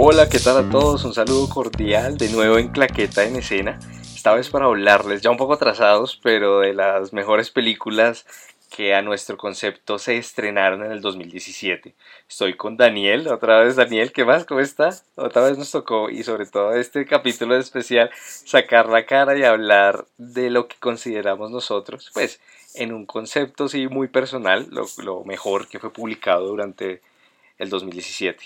Hola, ¿qué tal a todos? Un saludo cordial de nuevo en Claqueta en escena. Esta vez para hablarles, ya un poco atrasados, pero de las mejores películas que a nuestro concepto se estrenaron en el 2017. Estoy con Daniel, otra vez Daniel, ¿qué más? ¿Cómo está? Otra vez nos tocó, y sobre todo este capítulo especial, sacar la cara y hablar de lo que consideramos nosotros, pues en un concepto sí muy personal, lo mejor que fue publicado durante el 2017.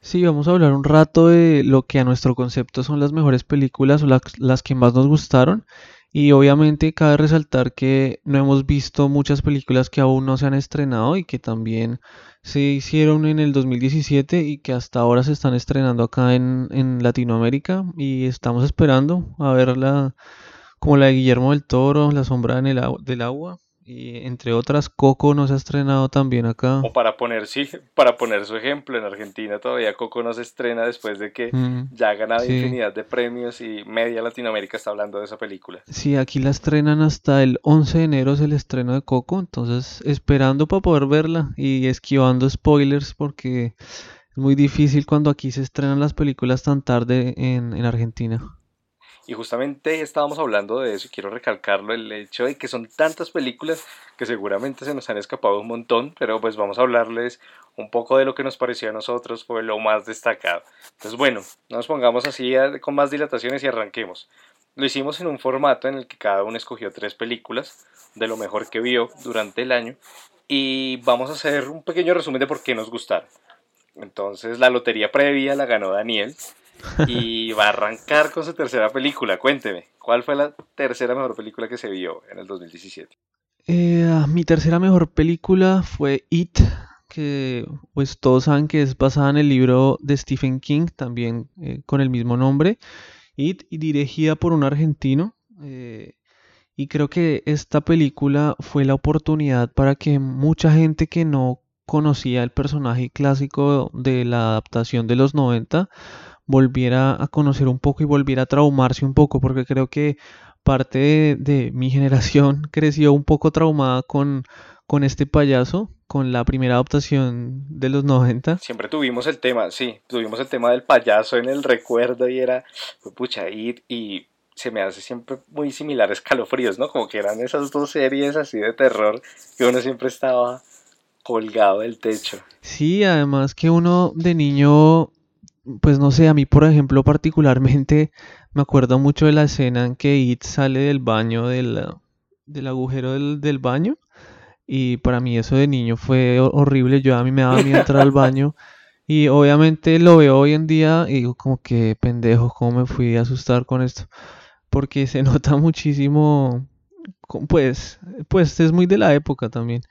Sí, vamos a hablar un rato de lo que a nuestro concepto son las mejores películas o las que más nos gustaron. Y obviamente cabe resaltar que no hemos visto muchas películas que aún no se han estrenado y que también se hicieron en el 2017 y que hasta ahora se están estrenando acá en Latinoamérica, y estamos esperando a ver como la de Guillermo del Toro, La sombra del agua, y entre otras. Coco no se ha estrenado también acá. O para poner su ejemplo, en Argentina todavía Coco no se estrena después de que ya ha ganado infinidad de premios y media Latinoamérica está hablando de esa película. Sí, aquí la estrenan hasta el 11 de enero, es el estreno de Coco, entonces esperando para poder verla y esquivando spoilers porque es muy difícil cuando aquí se estrenan las películas tan tarde en Argentina. Y justamente estábamos hablando de eso y quiero recalcarlo, el hecho de que son tantas películas que seguramente se nos han escapado un montón, pero pues vamos a hablarles un poco de lo que nos pareció a nosotros, fue lo más destacado. Entonces bueno, no nos pongamos así con más dilataciones y arranquemos. Lo hicimos en un formato en el que cada uno escogió 3 películas de lo mejor que vio durante el año y vamos a hacer un pequeño resumen de por qué nos gustaron. Entonces la lotería previa la ganó Daniel. Y va a arrancar con su tercera película. Cuénteme, ¿cuál fue la tercera mejor película que se vio en el 2017? Mi tercera mejor película fue It, que pues todos saben que es basada en el libro de Stephen King, también con el mismo nombre, It, y dirigida por un argentino. Y creo que esta película fue la oportunidad para que mucha gente que no conocía el personaje clásico de la adaptación de los 90 volviera a conocer un poco y volviera a traumarse un poco, porque creo que parte de mi generación creció un poco traumada con este payaso, con la primera adaptación de los 90. Siempre tuvimos el tema del payaso en el recuerdo y era, pues, pucha, y se me hace siempre muy similar a Escalofríos, ¿no? Como que eran esas dos series así de terror que uno siempre estaba colgado del techo. Sí, además que uno de niño... Pues no sé, a mí por ejemplo particularmente me acuerdo mucho de la escena en que It sale del baño, del agujero del baño, y para mí eso de niño fue horrible. Yo a mí me daba miedo entrar al baño y obviamente lo veo hoy en día y digo como que pendejo, cómo me fui a asustar con esto, porque se nota muchísimo, pues es muy de la época también.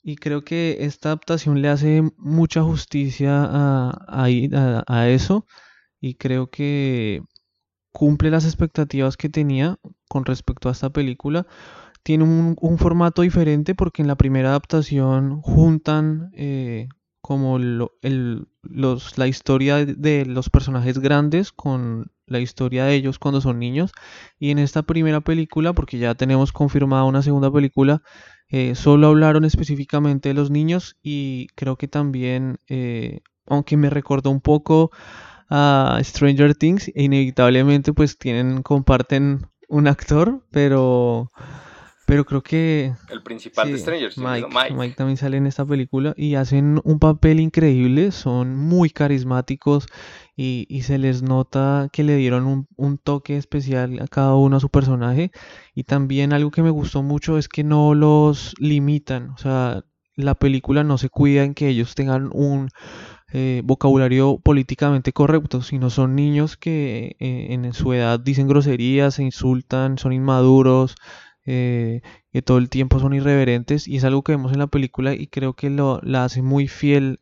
Y creo que esta adaptación le hace mucha justicia a eso y creo que cumple las expectativas que tenía con respecto a esta película. Tiene un formato diferente porque en la primera adaptación juntan como la historia de los personajes grandes con la historia de ellos cuando son niños, y en esta primera película, porque ya tenemos confirmada una segunda película, solo hablaron específicamente de los niños. Y creo que también, aunque me recordó un poco a Stranger Things, inevitablemente pues comparten un actor, pero creo que... El principal de Stranger Things, Mike también sale en esta película y hacen un papel increíble, son muy carismáticos y se les nota que le dieron un toque especial a cada uno a su personaje. Y también algo que me gustó mucho es que no los limitan, o sea, la película no se cuida en que ellos tengan un vocabulario políticamente correcto, sino son niños que en su edad dicen groserías, se insultan, son inmaduros... que todo el tiempo son irreverentes, y es algo que vemos en la película y creo que la hace muy fiel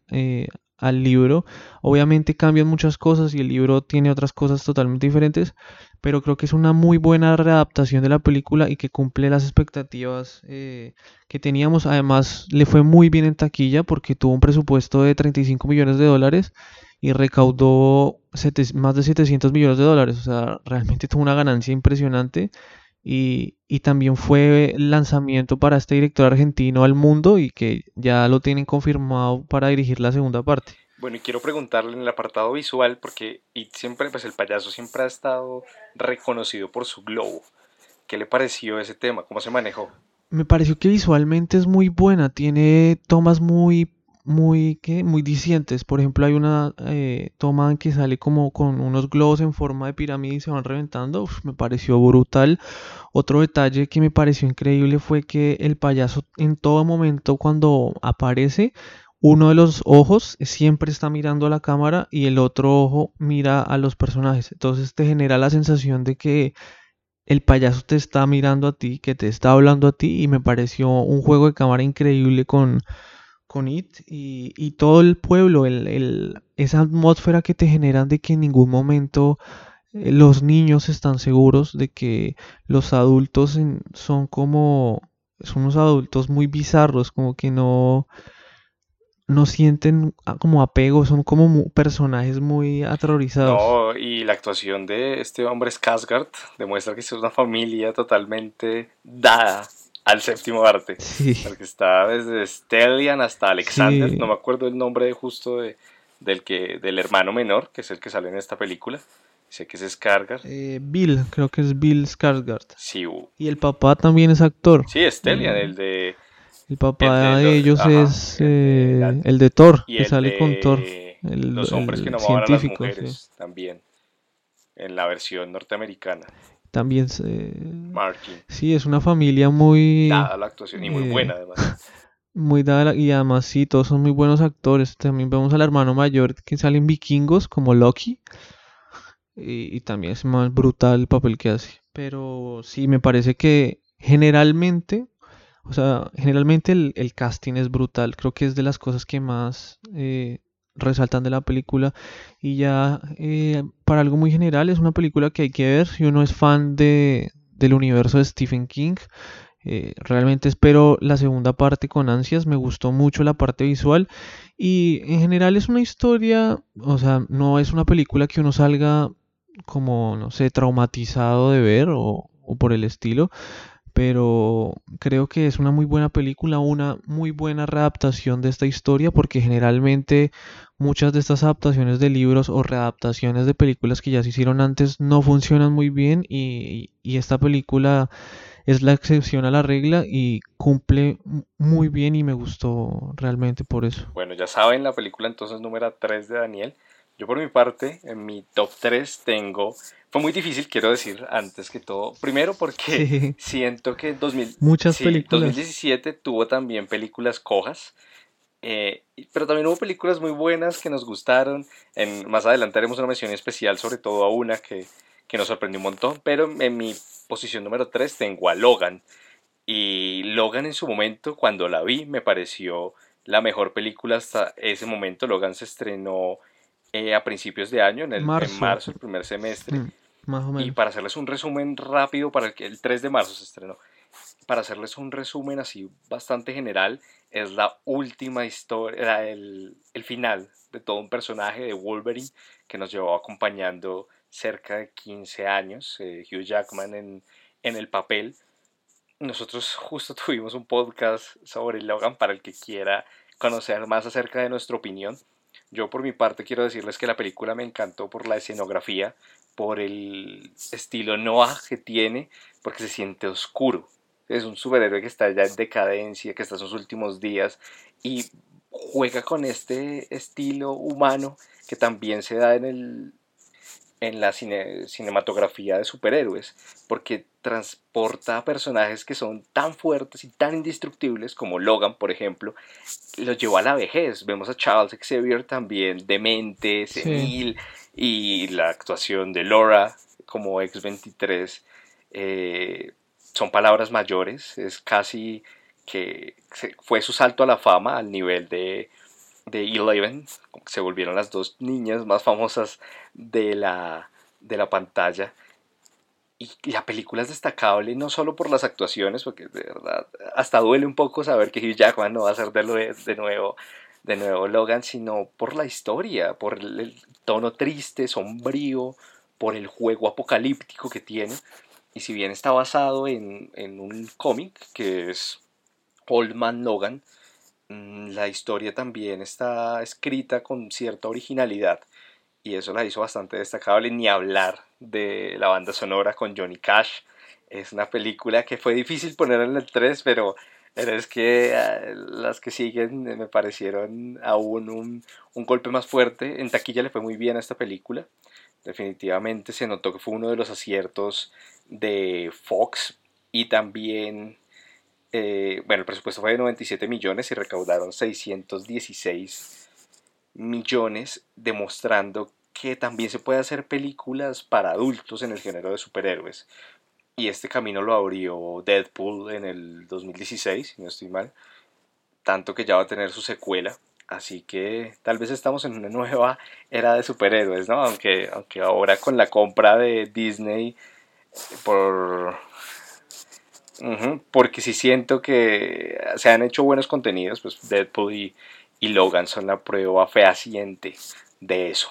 al libro. Obviamente cambian muchas cosas y el libro tiene otras cosas totalmente diferentes, pero creo que es una muy buena readaptación de la película y que cumple las expectativas que teníamos. Además le fue muy bien en taquilla porque tuvo un presupuesto de $35 millones y recaudó más de $700 millones, o sea, realmente tuvo una ganancia impresionante. Y también fue lanzamiento para este director argentino al mundo y que ya lo tienen confirmado para dirigir la segunda parte. Bueno, y quiero preguntarle en el apartado visual, porque It siempre, pues el payaso siempre ha estado reconocido por su globo. ¿Qué le pareció ese tema? ¿Cómo se manejó? Me pareció que visualmente es muy buena, tiene tomas muy disidentes. Por ejemplo, hay una toma en que sale como con unos globos en forma de pirámide y se van reventando. Uf, me pareció brutal. Otro detalle que me pareció increíble fue que el payaso en todo momento cuando aparece, uno de los ojos siempre está mirando a la cámara y el otro ojo mira a los personajes. Entonces te genera la sensación de que el payaso te está mirando a ti, que te está hablando a ti, y me pareció un juego de cámara increíble con It y todo el pueblo, esa atmósfera que te generan de que en ningún momento los niños están seguros, de que los adultos son unos adultos muy bizarros, como que no sienten como apego, son como personajes muy aterrorizados. No, y la actuación de este hombre Skarsgård demuestra que es una familia totalmente dada al séptimo arte, sí. Porque está desde Stellan hasta Alexander, sí. No me acuerdo el nombre justo del hermano menor, que es el que sale en esta película, sé que es Skarsgård. Creo que es Bill Skarsgård. Sí. Y el papá también es actor. Sí, Stellan, el papá de ellos es el de Thor, que sale con Thor. Los hombres que no amaban a las mujeres, sí. También, en la versión norteamericana. También sí, es una familia muy dada la actuación y muy buena además. Muy dada y además sí, todos son muy buenos actores. También vemos al hermano mayor que sale en Vikingos como Loki y también es más brutal el papel que hace. Pero sí, me parece que generalmente el casting es brutal. Creo que es de las cosas que más resaltan de la película. Y ya para algo muy general, es una película que hay que ver si uno es fan del universo de Stephen King. Realmente espero la segunda parte con ansias. Me gustó mucho la parte visual y en general es una historia, o sea, no es una película que uno salga como, no sé, traumatizado de ver o por el estilo, pero creo que es una muy buena película, una muy buena readaptación de esta historia, porque generalmente muchas de estas adaptaciones de libros o readaptaciones de películas que ya se hicieron antes no funcionan muy bien y esta película es la excepción a la regla y cumple muy bien y me gustó realmente por eso. Bueno, ya saben, la película entonces número 3 de Daniel. Yo por mi parte, en mi top 3 tengo... Fue muy difícil, quiero decir, antes que todo. Primero porque siento que 2017 tuvo también películas cojas. Pero también hubo películas muy buenas que nos gustaron. Más adelante haremos una mención especial, sobre todo a una que nos sorprendió un montón. Pero en mi posición número 3 tengo a Logan. Y Logan en su momento, cuando la vi, me pareció la mejor película hasta ese momento. Logan se estrenó... a principios de año, en marzo, el primer semestre, más o menos. Y para hacerles un resumen rápido, el 3 de marzo se estrenó, para hacerles un resumen así bastante general, es la última historia, el final de todo un personaje de Wolverine que nos llevó acompañando cerca de 15 años, Hugh Jackman en el papel. Nosotros justo tuvimos un podcast sobre Logan para el que quiera conocer más acerca de nuestra opinión. Yo por mi parte quiero decirles que la película me encantó por la escenografía, por el estilo noir que tiene, porque se siente oscuro. Es un superhéroe que está ya en decadencia, que está en sus últimos días y juega con este estilo humano que también se da en la cinematografía de superhéroes, porque transporta a personajes que son tan fuertes y tan indestructibles como Logan, por ejemplo, los llevó a la vejez. Vemos a Charles Xavier también demente, senil, sí. Y la actuación de Laura como X-23 son palabras mayores, es casi que fue su salto a la fama al nivel de Eleven, se volvieron las dos niñas más famosas de la pantalla. Y la película es destacable no solo por las actuaciones, porque de verdad hasta duele un poco saber que Hugh Jackman no va a ser de nuevo Logan, sino por la historia, por el tono triste, sombrío, por el juego apocalíptico que tiene. Y si bien está basado en un cómic que es Old Man Logan, La historia también está escrita con cierta originalidad y eso la hizo bastante destacable, ni hablar de la banda sonora con Johnny Cash. Es una película que fue difícil poner en el 3, pero es que las que siguen me parecieron aún un golpe más fuerte. En taquilla le fue muy bien a esta película. Definitivamente se notó que fue uno de los aciertos de Fox y también... el presupuesto fue de 97 millones y recaudaron 616 millones, demostrando que también se puede hacer películas para adultos en el género de superhéroes. Y este camino lo abrió Deadpool en el 2016, si no estoy mal, tanto que ya va a tener su secuela. Así que tal vez estamos en una nueva era de superhéroes, ¿no? Aunque ahora con la compra de Disney porque sí siento que se han hecho buenos contenidos, pues Deadpool y Logan son la prueba fehaciente de eso.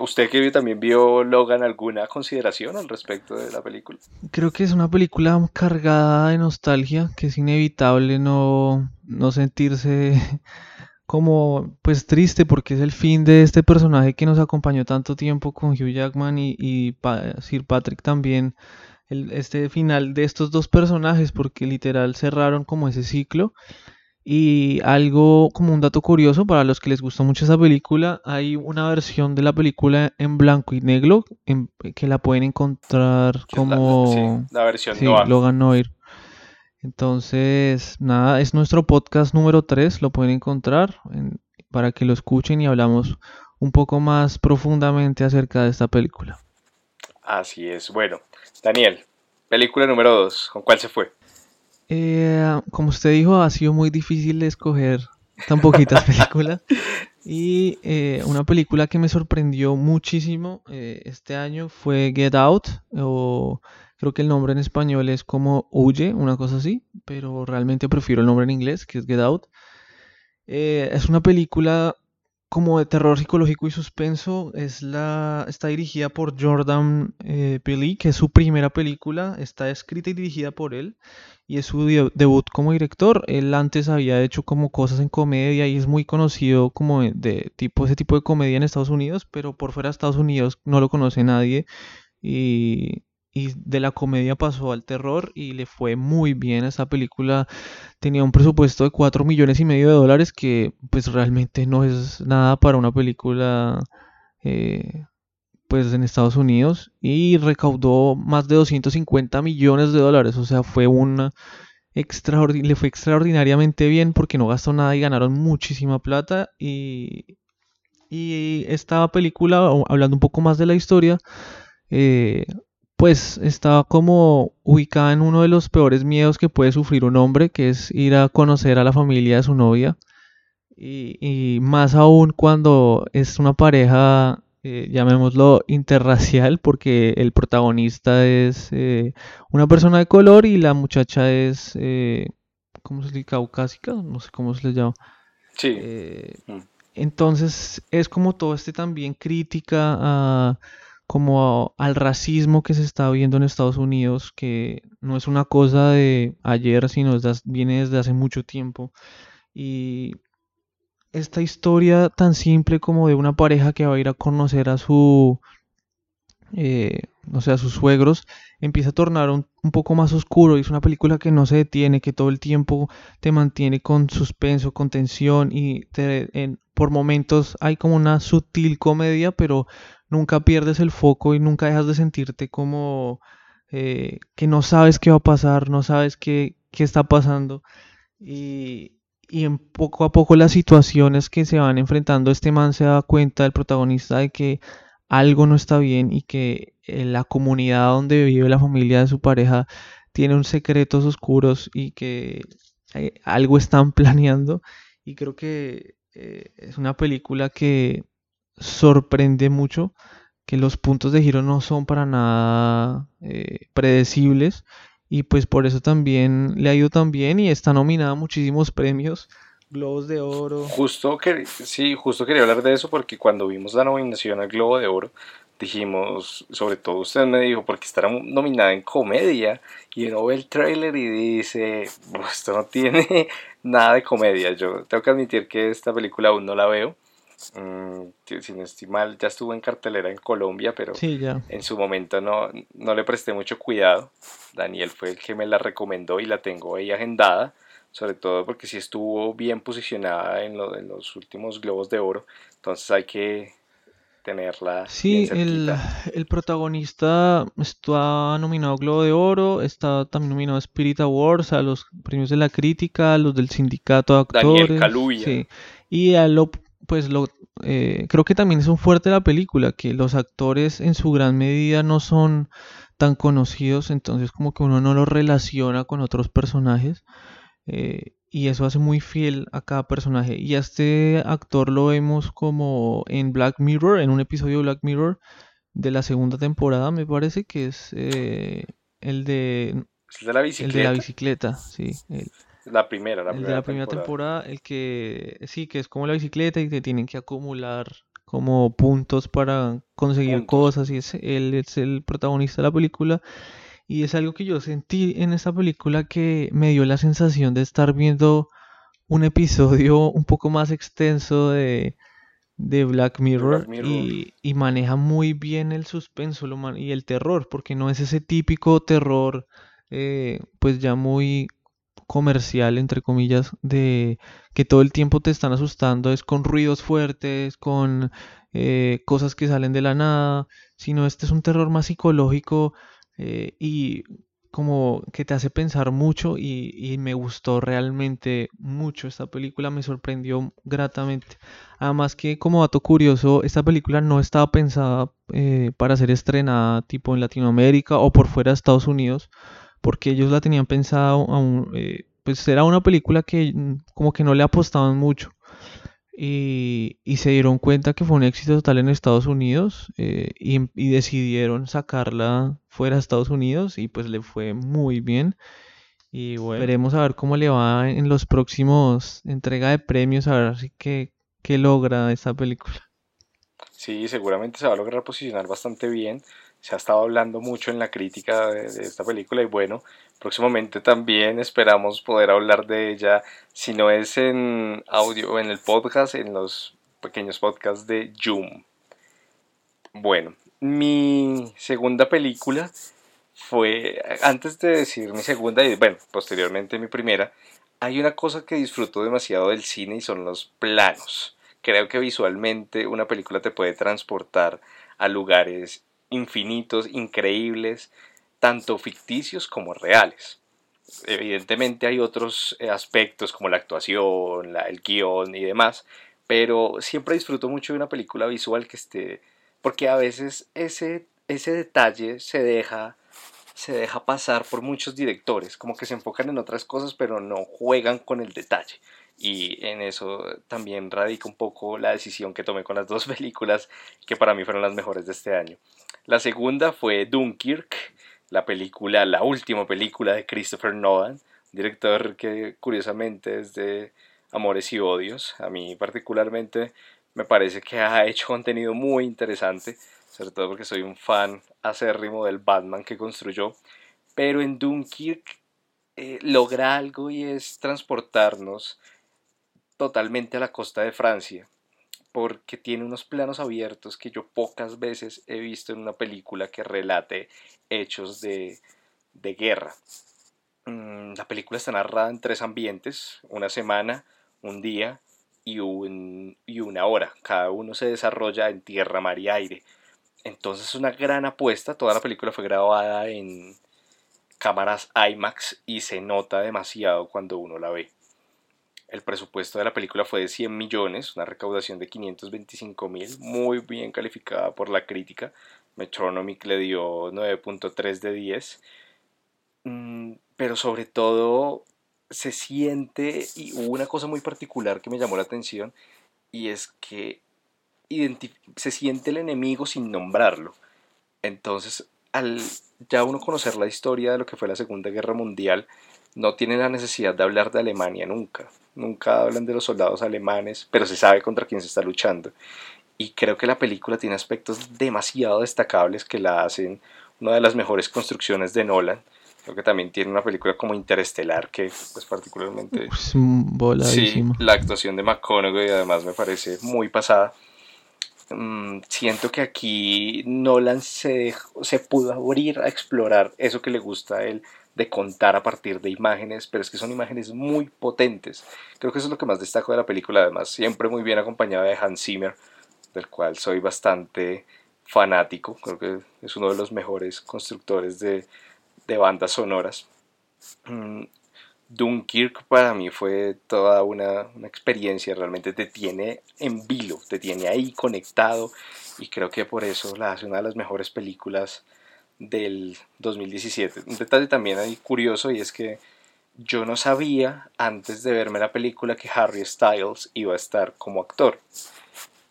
¿Usted que también vio Logan, alguna consideración al respecto de la película? Creo que es una película cargada de nostalgia, que es inevitable no sentirse como pues triste, porque es el fin de este personaje que nos acompañó tanto tiempo con Hugh Jackman y Sir Patrick también. Este final de estos dos personajes, porque literal cerraron como ese ciclo. Y algo como un dato curioso para los que les gustó mucho esa película, hay una versión de la película en blanco y negro que la pueden encontrar como la versión Logan Noir. Entonces nada, es nuestro podcast número 3, lo pueden encontrar para que lo escuchen y hablamos un poco más profundamente acerca de esta película. Así es. Bueno, Daniel, película número 2, ¿con cuál se fue? Como usted dijo, ha sido muy difícil escoger tan poquitas películas. Y una película que me sorprendió muchísimo este año fue Get Out, o creo que el nombre en español es como Huye, una cosa así, pero realmente prefiero el nombre en inglés, que es Get Out. Es una película como de terror psicológico y suspenso. Está dirigida por Jordan Peele, que es su primera película, está escrita y dirigida por él, y es su debut como director. Él antes había hecho como cosas en comedia, y es muy conocido como ese tipo de comedia en Estados Unidos, pero por fuera de Estados Unidos no lo conoce nadie, y de la comedia pasó al terror y le fue muy bien. Esta película tenía un presupuesto de 4 millones y medio de dólares, que pues realmente no es nada para una película pues en Estados Unidos, y recaudó más de 250 millones de dólares, o sea, le fue extraordinariamente bien porque no gastó nada y ganaron muchísima plata. Y esta película, hablando un poco más de la historia, pues estaba como ubicada en uno de los peores miedos que puede sufrir un hombre, que es ir a conocer a la familia de su novia, y más aún cuando es una pareja, llamémoslo interracial, porque el protagonista es una persona de color y la muchacha es, ¿cómo se dice? Caucásica, no sé cómo se le llama. Sí. Entonces es como todo también crítica al racismo que se está viendo en Estados Unidos, que no es una cosa de ayer, sino viene desde hace mucho tiempo. Y esta historia tan simple como de una pareja que va a ir a conocer a a sus suegros, empieza a tornar un poco más oscuro, y es una película que no se detiene, que todo el tiempo te mantiene con suspenso, con tensión, y por momentos hay como una sutil comedia, pero nunca pierdes el foco y nunca dejas de sentirte como que no sabes qué va a pasar, no sabes qué está pasando. Y en poco a poco las situaciones que se van enfrentando, este man se da cuenta, el protagonista, de que algo no está bien, y que la comunidad donde vive la familia de su pareja tiene unos secretos oscuros, y que algo están planeando. Y creo que es una película que sorprende mucho, que los puntos de giro no son para nada predecibles, y pues por eso también le ha ido tan bien, y está nominada a muchísimos premios, Globos de Oro. Justo quería hablar de eso, porque cuando vimos la nominación al Globo de Oro dijimos, sobre todo usted me dijo, porque estará nominada en comedia, y uno ve el tráiler y dice, esto no tiene nada de comedia. Yo tengo que admitir que esta película aún no la veo. Si no estoy mal, ya estuvo en cartelera en Colombia, pero sí, en su momento no le presté mucho cuidado. Daniel fue el que me la recomendó y la tengo ahí agendada, sobre todo porque sí estuvo bien posicionada en los últimos Globos de Oro, entonces hay que tenerla. Sí, el protagonista está nominado a Globo de Oro, está también nominado a Spirit Awards, a los premios de la crítica, a los del sindicato de actores, Daniel Kaluuya, sí, y a lo creo que también es un fuerte de la película, que los actores en su gran medida no son tan conocidos, entonces como que uno no los relaciona con otros personajes, y eso hace muy fiel a cada personaje. Y a este actor lo vemos como en Black Mirror, en un episodio de Black Mirror de la segunda temporada, me parece que es el de la bicicleta, sí, La primera temporada, el que sí, que es como la bicicleta y te tienen que acumular como puntos para conseguir cosas, y él es el protagonista de la película, y es algo que yo sentí en esta película, que me dio la sensación de estar viendo un episodio un poco más extenso de Black Mirror, y maneja muy bien el suspenso y el terror, porque no es ese típico terror pues ya muy comercial, entre comillas, de que todo el tiempo te están asustando, es con ruidos fuertes, con cosas que salen de la nada, sino este es un terror más psicológico, y como que te hace pensar mucho, y me gustó realmente mucho esta película, me sorprendió gratamente. Además que, como dato curioso, esta película no estaba pensada para ser estrenada tipo en Latinoamérica o por fuera de Estados Unidos, porque ellos la tenían pensado, pues era una película que como que no le apostaban mucho, y se dieron cuenta que fue un éxito total en Estados Unidos, y decidieron sacarla fuera de Estados Unidos, y pues le fue muy bien, y bueno, veremos a ver cómo le va en los próximos entrega de premios, a ver qué logra esta película. Sí, seguramente se va a lograr posicionar bastante bien. Se ha estado hablando mucho en la crítica de esta película, y bueno, próximamente también esperamos poder hablar de ella, si no es en audio o en el podcast, en los pequeños podcasts de Zoom. Bueno, mi segunda película fue, antes de decir mi segunda y bueno, posteriormente mi primera, hay una cosa que disfruto demasiado del cine y son los planos. Creo que visualmente una película te puede transportar a lugares infinitos, increíbles, tanto ficticios como reales. Evidentemente hay otros aspectos como la actuación, el guión y demás, pero siempre disfruto mucho de una película visual que esté, porque a veces ese detalle se deja pasar por muchos directores, como que se enfocan en otras cosas pero no juegan con el detalle. Y en eso también radica un poco la decisión que tomé con las dos películas que para mí fueron las mejores de este año. La segunda fue Dunkirk, la última película de Christopher Nolan, director que curiosamente es de Amores y Odios. A mí particularmente me parece que ha hecho contenido muy interesante, sobre todo porque soy un fan acérrimo del Batman que construyó, pero en Dunkirk logra algo, y es transportarnos totalmente a la costa de Francia, porque tiene unos planos abiertos que yo pocas veces he visto en una película que relate hechos de guerra. La película está narrada en tres ambientes: una semana, un día y una hora. Cada uno se desarrolla en tierra, mar y aire. Entonces es una gran apuesta. Toda la película fue grabada en cámaras IMAX y se nota demasiado cuando uno la ve. El presupuesto de la película fue de 100 millones, una recaudación de 525 mil, muy bien calificada por la crítica. Metronomic le dio 9.3 de 10. Pero sobre todo se siente, y hubo una cosa muy particular que me llamó la atención, y es que se siente el enemigo sin nombrarlo. Entonces, al ya uno conocer la historia de lo que fue la Segunda Guerra Mundial, no tiene la necesidad de hablar de Alemania nunca. Nunca hablan de los soldados alemanes, pero se sabe contra quién se está luchando. Y creo que la película tiene aspectos demasiado destacables que la hacen una de las mejores construcciones de Nolan. Creo que también tiene una película como Interestelar, que pues particularmente... voladísima. Sí, la actuación de McConaughey además me parece muy pasada. Siento que aquí Nolan se pudo abrir a explorar eso que le gusta a él, de contar a partir de imágenes, pero es que son imágenes muy potentes. Creo que eso es lo que más destaco de la película, además siempre muy bien acompañada de Hans Zimmer, del cual soy bastante fanático. Creo que es uno de los mejores constructores de bandas sonoras. Dunkirk para mí fue toda una experiencia, realmente te tiene en vilo, te tiene ahí conectado, y creo que por eso la hace una de las mejores películas del 2017. Un detalle también ahí curioso, y es que yo no sabía antes de verme la película que Harry Styles iba a estar como actor.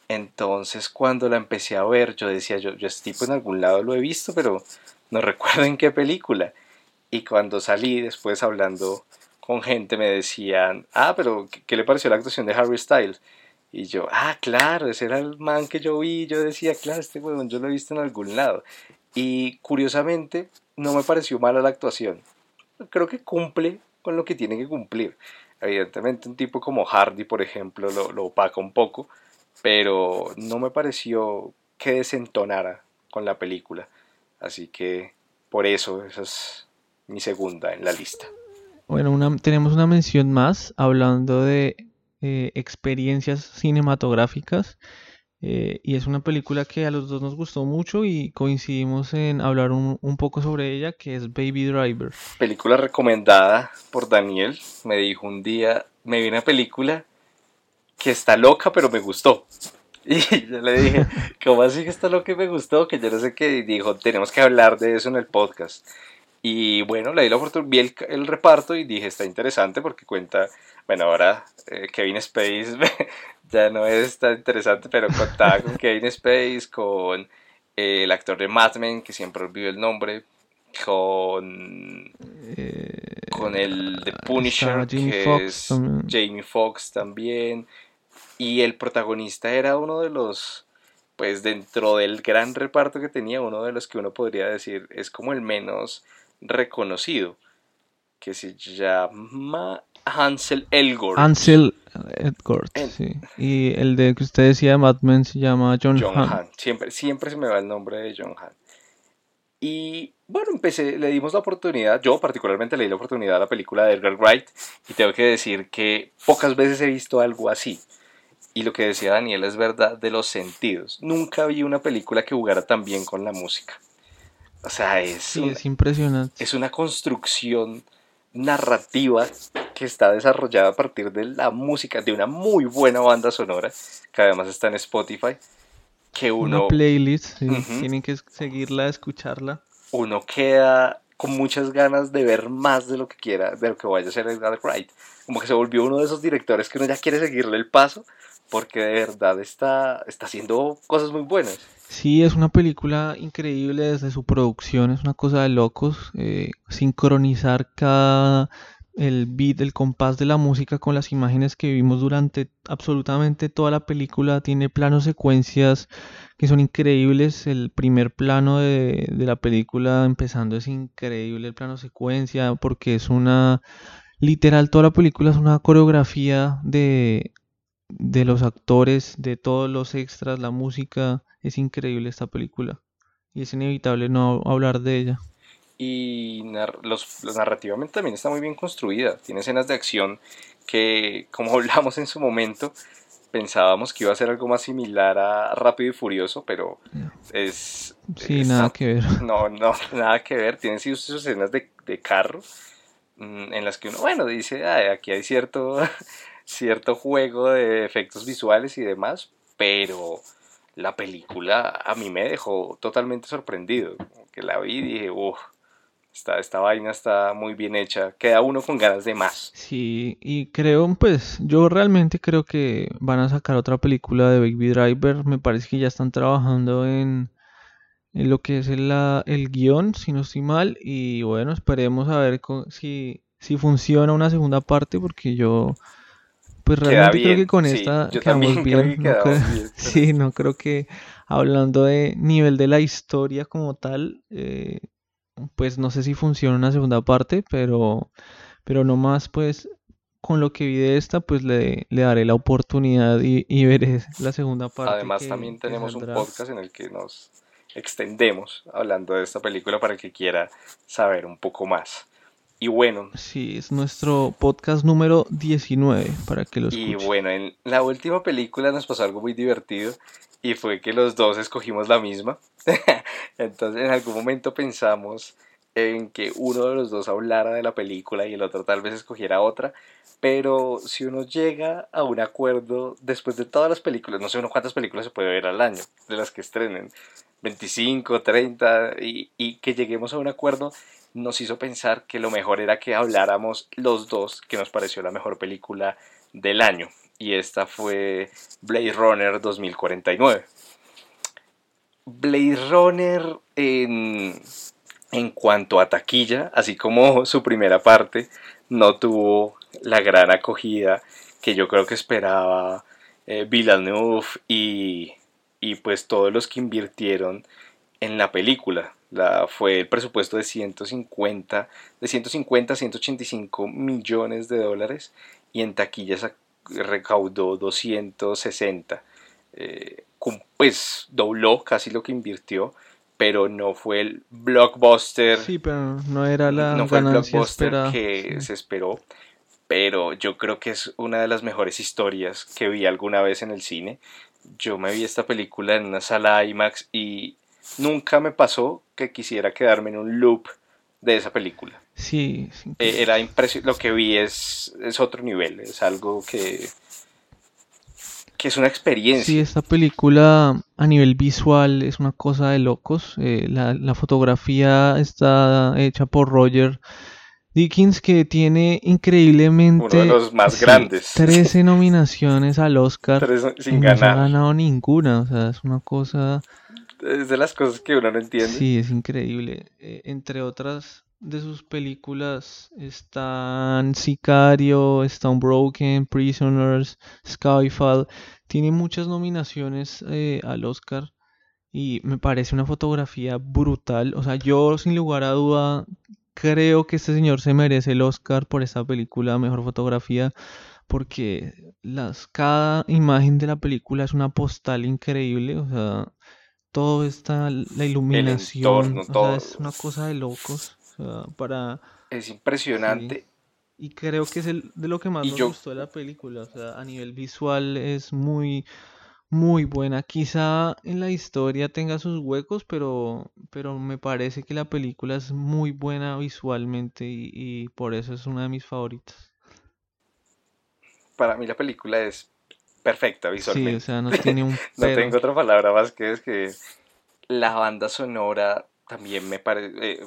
Entonces cuando la empecé a ver yo decía, yo este tipo en algún lado lo he visto, pero no recuerdo en qué película. Y cuando salí después hablando con gente me decían, pero ¿qué le pareció la actuación de Harry Styles? Y yo, claro, ese era el man que yo vi. Yo decía, claro, este huevón yo lo he visto en algún lado. Y curiosamente no me pareció mala la actuación. Creo que cumple con lo que tiene que cumplir. Evidentemente un tipo como Hardy, por ejemplo, lo opaca un poco, pero no me pareció que desentonara con la película. Así que por eso esas... mi segunda en la lista. Bueno, tenemos una mención más hablando de experiencias cinematográficas, y es una película que a los dos nos gustó mucho y coincidimos en hablar un poco sobre ella, que es Baby Driver. Película recomendada por Daniel. Me dijo un día, me vi una película que está loca pero me gustó. Y yo le dije, ¿cómo así que está loca y me gustó? Que yo no sé qué. Y dijo, tenemos que hablar de eso en el podcast. Y bueno, le di la oportunidad, vi el reparto y dije, está interesante porque cuenta, bueno, ahora Kevin Spacey ya no es tan interesante, pero contaba con Kevin Spacey, con el actor de Mad Men, que siempre olvido el nombre, con el de Punisher, que Fox es también. Jamie Foxx también, y el protagonista era uno de los... pues dentro del gran reparto que tenía, uno de los que uno podría decir es como el menos reconocido, que se llama Hansel Elgort, sí. Y el de que usted decía Mad Men se llama John Ham. Siempre se me va el nombre de John Ham. Y bueno, le dimos la oportunidad, yo particularmente le di la oportunidad a la película de Edgar Wright, y tengo que decir que pocas veces he visto algo así. Y lo que decía Daniel es verdad de los sentidos. Nunca vi una película que jugara tan bien con la música. O sea, es impresionante. Es una construcción narrativa que está desarrollada a partir de la música, de una muy buena banda sonora, que además está en Spotify. Que una playlist, sí. Uh-huh. Tienen que seguirla, escucharla. Uno queda con muchas ganas de ver más de lo que quiera, de lo que vaya a hacer Edgar Wright. Como que se volvió uno de esos directores que uno ya quiere seguirle el paso, porque de verdad está haciendo cosas muy buenas. Sí, es una película increíble desde su producción, es una cosa de locos. Sincronizar el beat, el compás de la música con las imágenes que vimos durante absolutamente toda la película. Tiene planos secuencias que son increíbles. El primer plano de la película empezando es increíble, el plano secuencia, porque es literal toda la película es una coreografía de los actores, de todos los extras, la música. Es increíble esta película y es inevitable no hablar de ella. Y narrativamente también está muy bien construida. Tiene escenas de acción que, como hablamos en su momento, pensábamos que iba a ser algo más similar a Rápido y Furioso, pero es... sí, nada que ver. No, nada que ver. Tienen sus escenas de carro en las que uno, bueno, dice, aquí hay cierto juego de efectos visuales y demás, pero la película a mí me dejó totalmente sorprendido. Que la vi y dije, esta vaina está muy bien hecha, queda uno con ganas de más. Sí, y yo realmente creo que van a sacar otra película de Baby Driver. Me parece que ya están trabajando en lo que es el guión, si no estoy mal, y bueno, esperemos a ver si funciona una segunda parte, porque yo... pues realmente creo que con esta quedamos bien. Sí, no creo que hablando de nivel de la historia como tal, pues no sé si funciona una segunda parte, pero no más, pues con lo que vi de esta, pues le daré la oportunidad y veré la segunda parte. Además, también tenemos un podcast en el que nos extendemos hablando de esta película para el que quiera saber un poco más. Y bueno, sí, es nuestro podcast número 19 para que lo escuchen. Y bueno, en la última película nos pasó algo muy divertido y fue que los dos escogimos la misma. Entonces en algún momento pensamos en que uno de los dos hablara de la película y el otro tal vez escogiera otra, pero si uno llega a un acuerdo después de todas las películas, no sé uno cuántas películas se puede ver al año de las que estrenen, 25, 30, y que lleguemos a un acuerdo, nos hizo pensar que lo mejor era que habláramos los dos que nos pareció la mejor película del año, y esta fue Blade Runner 2049. Blade Runner en cuanto a taquilla, así como su primera parte, no tuvo la gran acogida que yo creo que esperaba Villeneuve y pues todos los que invirtieron en la película. Fue el presupuesto de 150 a 185 millones de dólares y en taquillas recaudó 260. Pues dobló casi lo que invirtió, pero no fue el blockbuster. Sí, pero no era la no fue el blockbuster esperada, que sí se esperó. Pero yo creo que es una de las mejores historias que vi alguna vez en el cine. Yo me vi esta película en una sala IMAX y nunca me pasó que quisiera quedarme en un loop de esa película. Sí, sí. Era impresionante. Lo que vi es otro nivel. Es algo que es una experiencia. Sí, esta película a nivel visual es una cosa de locos. La fotografía está hecha por Roger Deakins, que tiene increíblemente uno de los más grandes. 13 nominaciones al Oscar. 3 sin ganar. No ha ganado ninguna. O sea, es una cosa. Es de las cosas que uno no entiende. Sí, es increíble. Entre otras de sus películas están Sicario, está Unbroken, Prisoners, Skyfall. Tiene muchas nominaciones al Oscar y me parece una fotografía brutal. O sea, yo sin lugar a duda creo que este señor se merece el Oscar por esta película, mejor fotografía, porque cada imagen de la película es una postal increíble. O sea, todo está, la iluminación, entorno, todo. O sea, es una cosa de locos. O sea, es impresionante. Sí. Y creo que es de lo que más me gustó de la película. O sea, a nivel visual es muy, muy buena. Quizá en la historia tenga sus huecos, pero me parece que la película es muy buena visualmente y por eso es una de mis favoritas. Para mí la película es perfecta visualmente. Sí, o sea, no tiene un no tengo otra palabra más que es que la banda sonora también me parece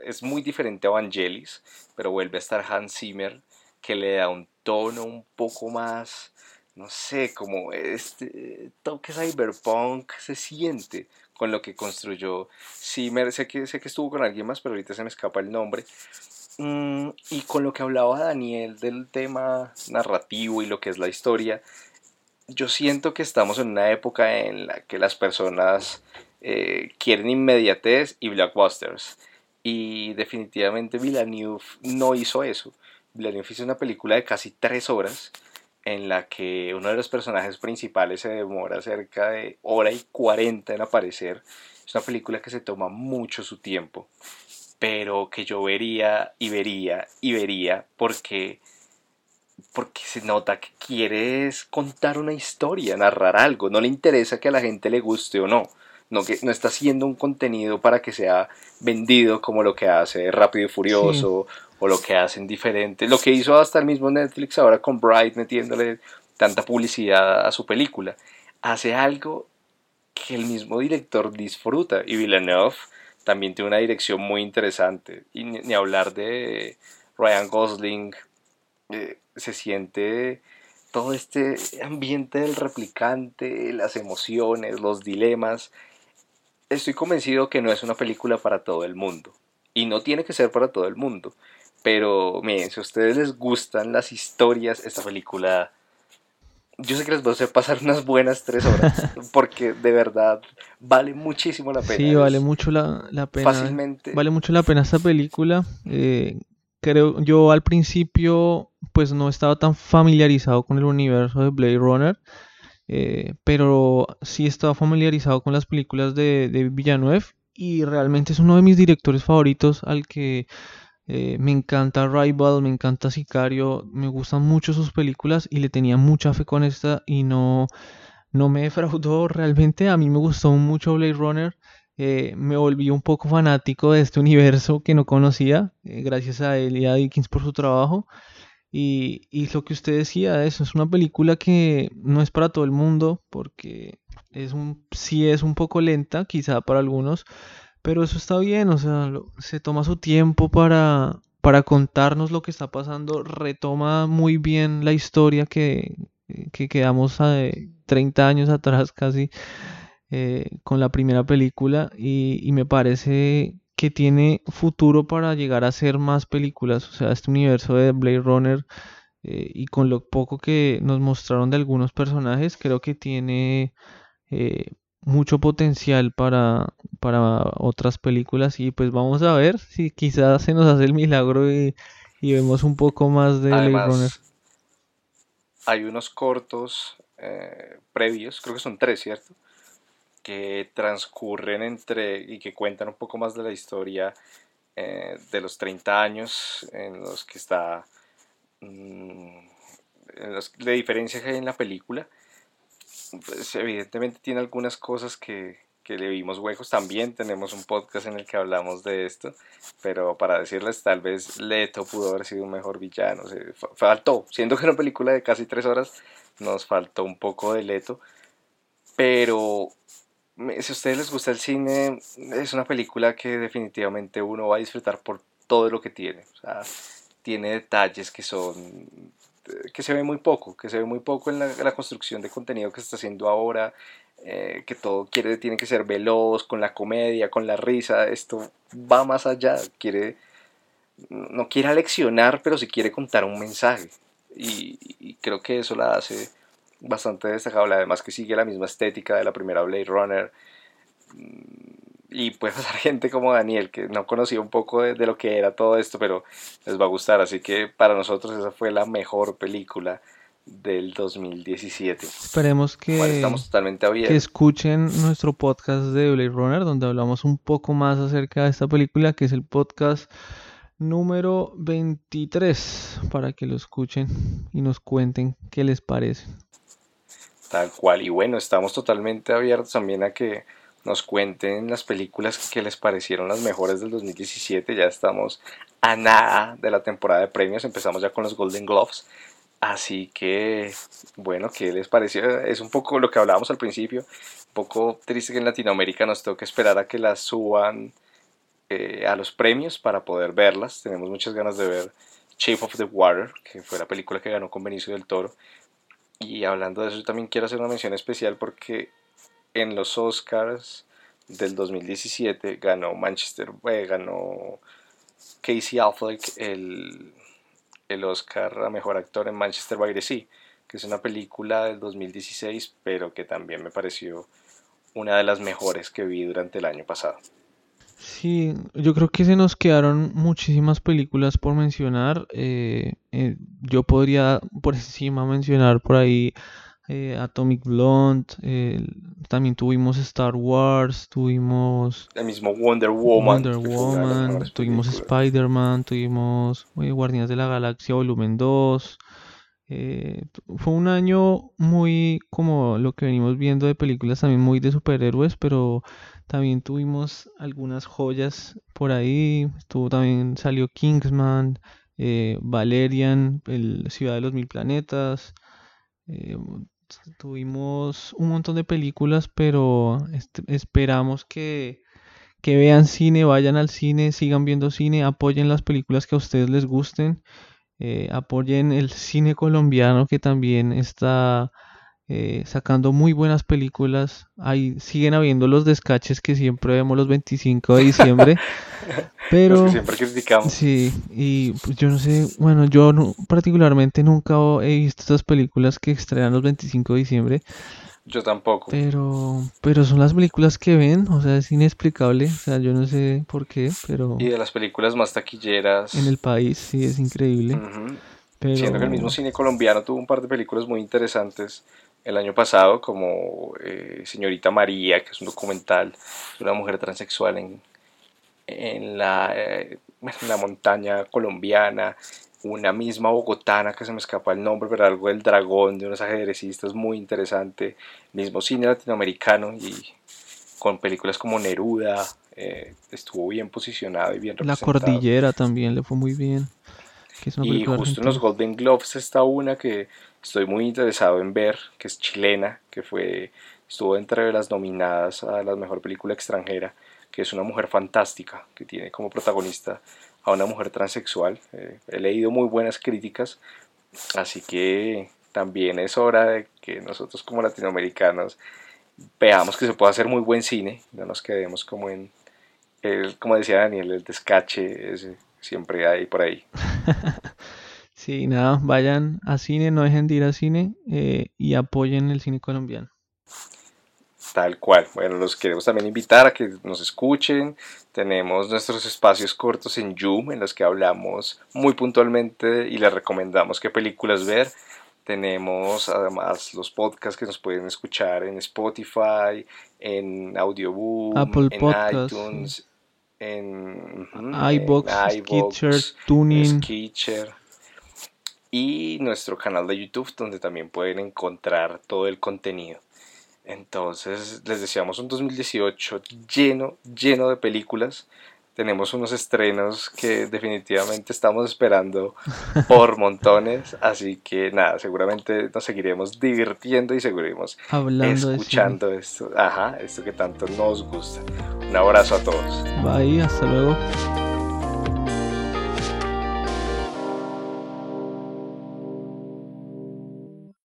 es muy diferente a Vangelis, pero vuelve a estar Hans Zimmer, que le da un tono un poco más, no sé, como este toque cyberpunk se siente con lo que construyó Zimmer. Sé que estuvo con alguien más, pero ahorita se me escapa el nombre. Y con lo que hablaba Daniel del tema narrativo y lo que es la historia, yo siento que estamos en una época en la que las personas quieren inmediatez y blockbusters, y definitivamente Villeneuve no hizo eso. Villeneuve hizo una película de casi 3 horas en la que uno de los personajes principales se demora cerca de 1:40 en aparecer. Es una película que se toma mucho su tiempo, pero que yo vería porque se nota que quieres contar una historia, narrar algo. No le interesa que a la gente le guste o no. No está haciendo un contenido para que sea vendido, como lo que hace Rápido y Furioso, sí, o lo que hacen diferentes. Lo que hizo hasta el mismo Netflix ahora con Bright, metiéndole tanta publicidad a su película. Hace algo que el mismo director disfruta. Y Villeneuve también tiene una dirección muy interesante. Y ni hablar de Ryan Gosling. Se siente todo este ambiente del replicante, las emociones, los dilemas. Estoy convencido que no es una película para todo el mundo. Y no tiene que ser para todo el mundo. Pero miren, si a ustedes les gustan las historias, esta película yo sé que les va a hacer pasar unas buenas 3 horas, porque de verdad vale muchísimo la pena. Sí, vale mucho la pena. Fácilmente. Vale mucho la pena esta película. Creo, yo al principio pues no estaba tan familiarizado con el universo de Blade Runner, pero sí estaba familiarizado con las películas de Villeneuve, y realmente es uno de mis directores favoritos, al que me encanta Arrival, me encanta Sicario, me gustan mucho sus películas y le tenía mucha fe con esta y no me defraudó realmente. A mí me gustó mucho Blade Runner, me volví un poco fanático de este universo que no conocía, gracias a él y a Dickens por su trabajo. Y lo que usted decía, eso es una película que no es para todo el mundo, porque sí es un poco lenta quizá para algunos, pero eso está bien. O sea, se toma su tiempo para contarnos lo que está pasando, retoma muy bien la historia que quedamos 30 años atrás casi, con la primera película, y me parece que tiene futuro para llegar a hacer más películas. O sea, este universo de Blade Runner, y con lo poco que nos mostraron de algunos personajes, creo que tiene mucho potencial para otras películas, y pues vamos a ver si quizás se nos hace el milagro y vemos un poco más de Blade Runner. Hay unos cortos previos, creo que son 3, ¿cierto?, que transcurren y que cuentan un poco más de la historia de los 30 años en los que está, la diferencia que hay en la película. Pues evidentemente tiene algunas cosas que le vimos huecos. También tenemos un podcast en el que hablamos de esto, pero para decirles, tal vez Leto pudo haber sido un mejor villano. Faltó, siendo que era una película de casi 3 horas, nos faltó un poco de Leto, pero si a ustedes les gusta el cine, es una película que definitivamente uno va a disfrutar por todo lo que tiene. O sea, tiene detalles que se ve muy poco, en la construcción de contenido que se está haciendo ahora, que todo tiene que ser veloz, con la comedia, con la risa. Esto va más allá, no quiere aleccionar, pero sí quiere contar un mensaje, y creo que eso la hace bastante destacable. Además que sigue la misma estética de la primera Blade Runner, y puede pasar gente como Daniel, que no conocía un poco de lo que era todo esto, pero les va a gustar. Así que para nosotros esa fue la mejor película del 2017. Esperemos estamos totalmente abiertos, que escuchen nuestro podcast de Blade Runner, donde hablamos un poco más acerca de esta película, que es el podcast número 23, para que lo escuchen y nos cuenten qué les parece. Tal cual. Y bueno, estamos totalmente abiertos también a que nos cuenten las películas que les parecieron las mejores del 2017. Ya estamos a nada de la temporada de premios, empezamos ya con los Golden Globes. Así que, bueno, ¿qué les pareció? Es un poco lo que hablábamos al principio, un poco triste que en Latinoamérica nos toque esperar a que las suban a los premios para poder verlas. Tenemos muchas ganas de ver Shape of the Water, que fue la película que ganó con Benicio del Toro. Y hablando de eso, yo también quiero hacer una mención especial, porque en los Oscars del 2017 ganó Casey Affleck el Oscar a Mejor Actor en Manchester by the Sea, que es una película del 2016, pero que también me pareció una de las mejores que vi durante el año pasado. Sí, yo creo que se nos quedaron muchísimas películas por mencionar. Yo podría por encima mencionar por ahí Atomic Blonde, también tuvimos Star Wars, tuvimos el mismo Wonder Woman, tuvimos Spider-Man, tuvimos Guardianes de la Galaxia Volumen 2. Fue un año muy como lo que venimos viendo de películas, también muy de superhéroes, pero también tuvimos algunas joyas por ahí. También salió Kingsman, Valerian, el Ciudad de los Mil Planetas. Tuvimos un montón de películas, pero esperamos que vean cine, vayan al cine, sigan viendo cine, apoyen las películas que a ustedes les gusten. Apoyen el cine colombiano, que también está sacando muy buenas películas. Ahí siguen habiendo los descaches que siempre vemos los 25 de diciembre. Pero los que siempre criticamos. Sí, y pues yo no sé, bueno, yo no, particularmente nunca he visto estas películas que estrenan los 25 de diciembre. Yo tampoco. Pero son las películas que ven, o sea, es inexplicable, o sea, yo no sé por qué, pero... Y de las películas más taquilleras en el país, sí, es increíble. Uh-huh. Pero... Siendo que el mismo cine colombiano tuvo un par de películas muy interesantes el año pasado, como Señorita María, que es un documental de una mujer transexual en la montaña colombiana, una misma bogotana que se me escapa el nombre, pero algo del dragón, de unos ajedrecistas, muy interesante, mismo cine latinoamericano y con películas como Neruda, estuvo bien posicionado y bien representado. La Cordillera también le fue muy bien. Que es una película y justo argentina. En los Golden Globes está una que estoy muy interesado en ver, que es chilena, que estuvo entre las nominadas a la mejor película extranjera, que es Una mujer fantástica, que tiene como protagonista a una mujer transexual. He leído muy buenas críticas, así que también es hora de que nosotros como latinoamericanos veamos que se puede hacer muy buen cine, no nos quedemos como en, como decía Daniel, el descache ese, siempre hay por ahí. Sí, nada, vayan a cine, no dejen de ir a cine y apoyen el cine colombiano. Tal cual. Bueno, los queremos también invitar a que nos escuchen. Tenemos nuestros espacios cortos en Zoom en los que hablamos muy puntualmente y les recomendamos qué películas ver. Tenemos además los podcasts que nos pueden escuchar en Spotify, en Audioboom, Apple Podcasts, en iTunes, en iVoox, Tuning. Y nuestro canal de YouTube, donde también pueden encontrar todo el contenido. Entonces les deseamos un 2018 lleno de películas. Tenemos unos estrenos que definitivamente estamos esperando por montones, así que nada, seguramente nos seguiremos divirtiendo y seguiremos escuchando esto que tanto nos gusta. Un abrazo a todos. Bye, hasta luego.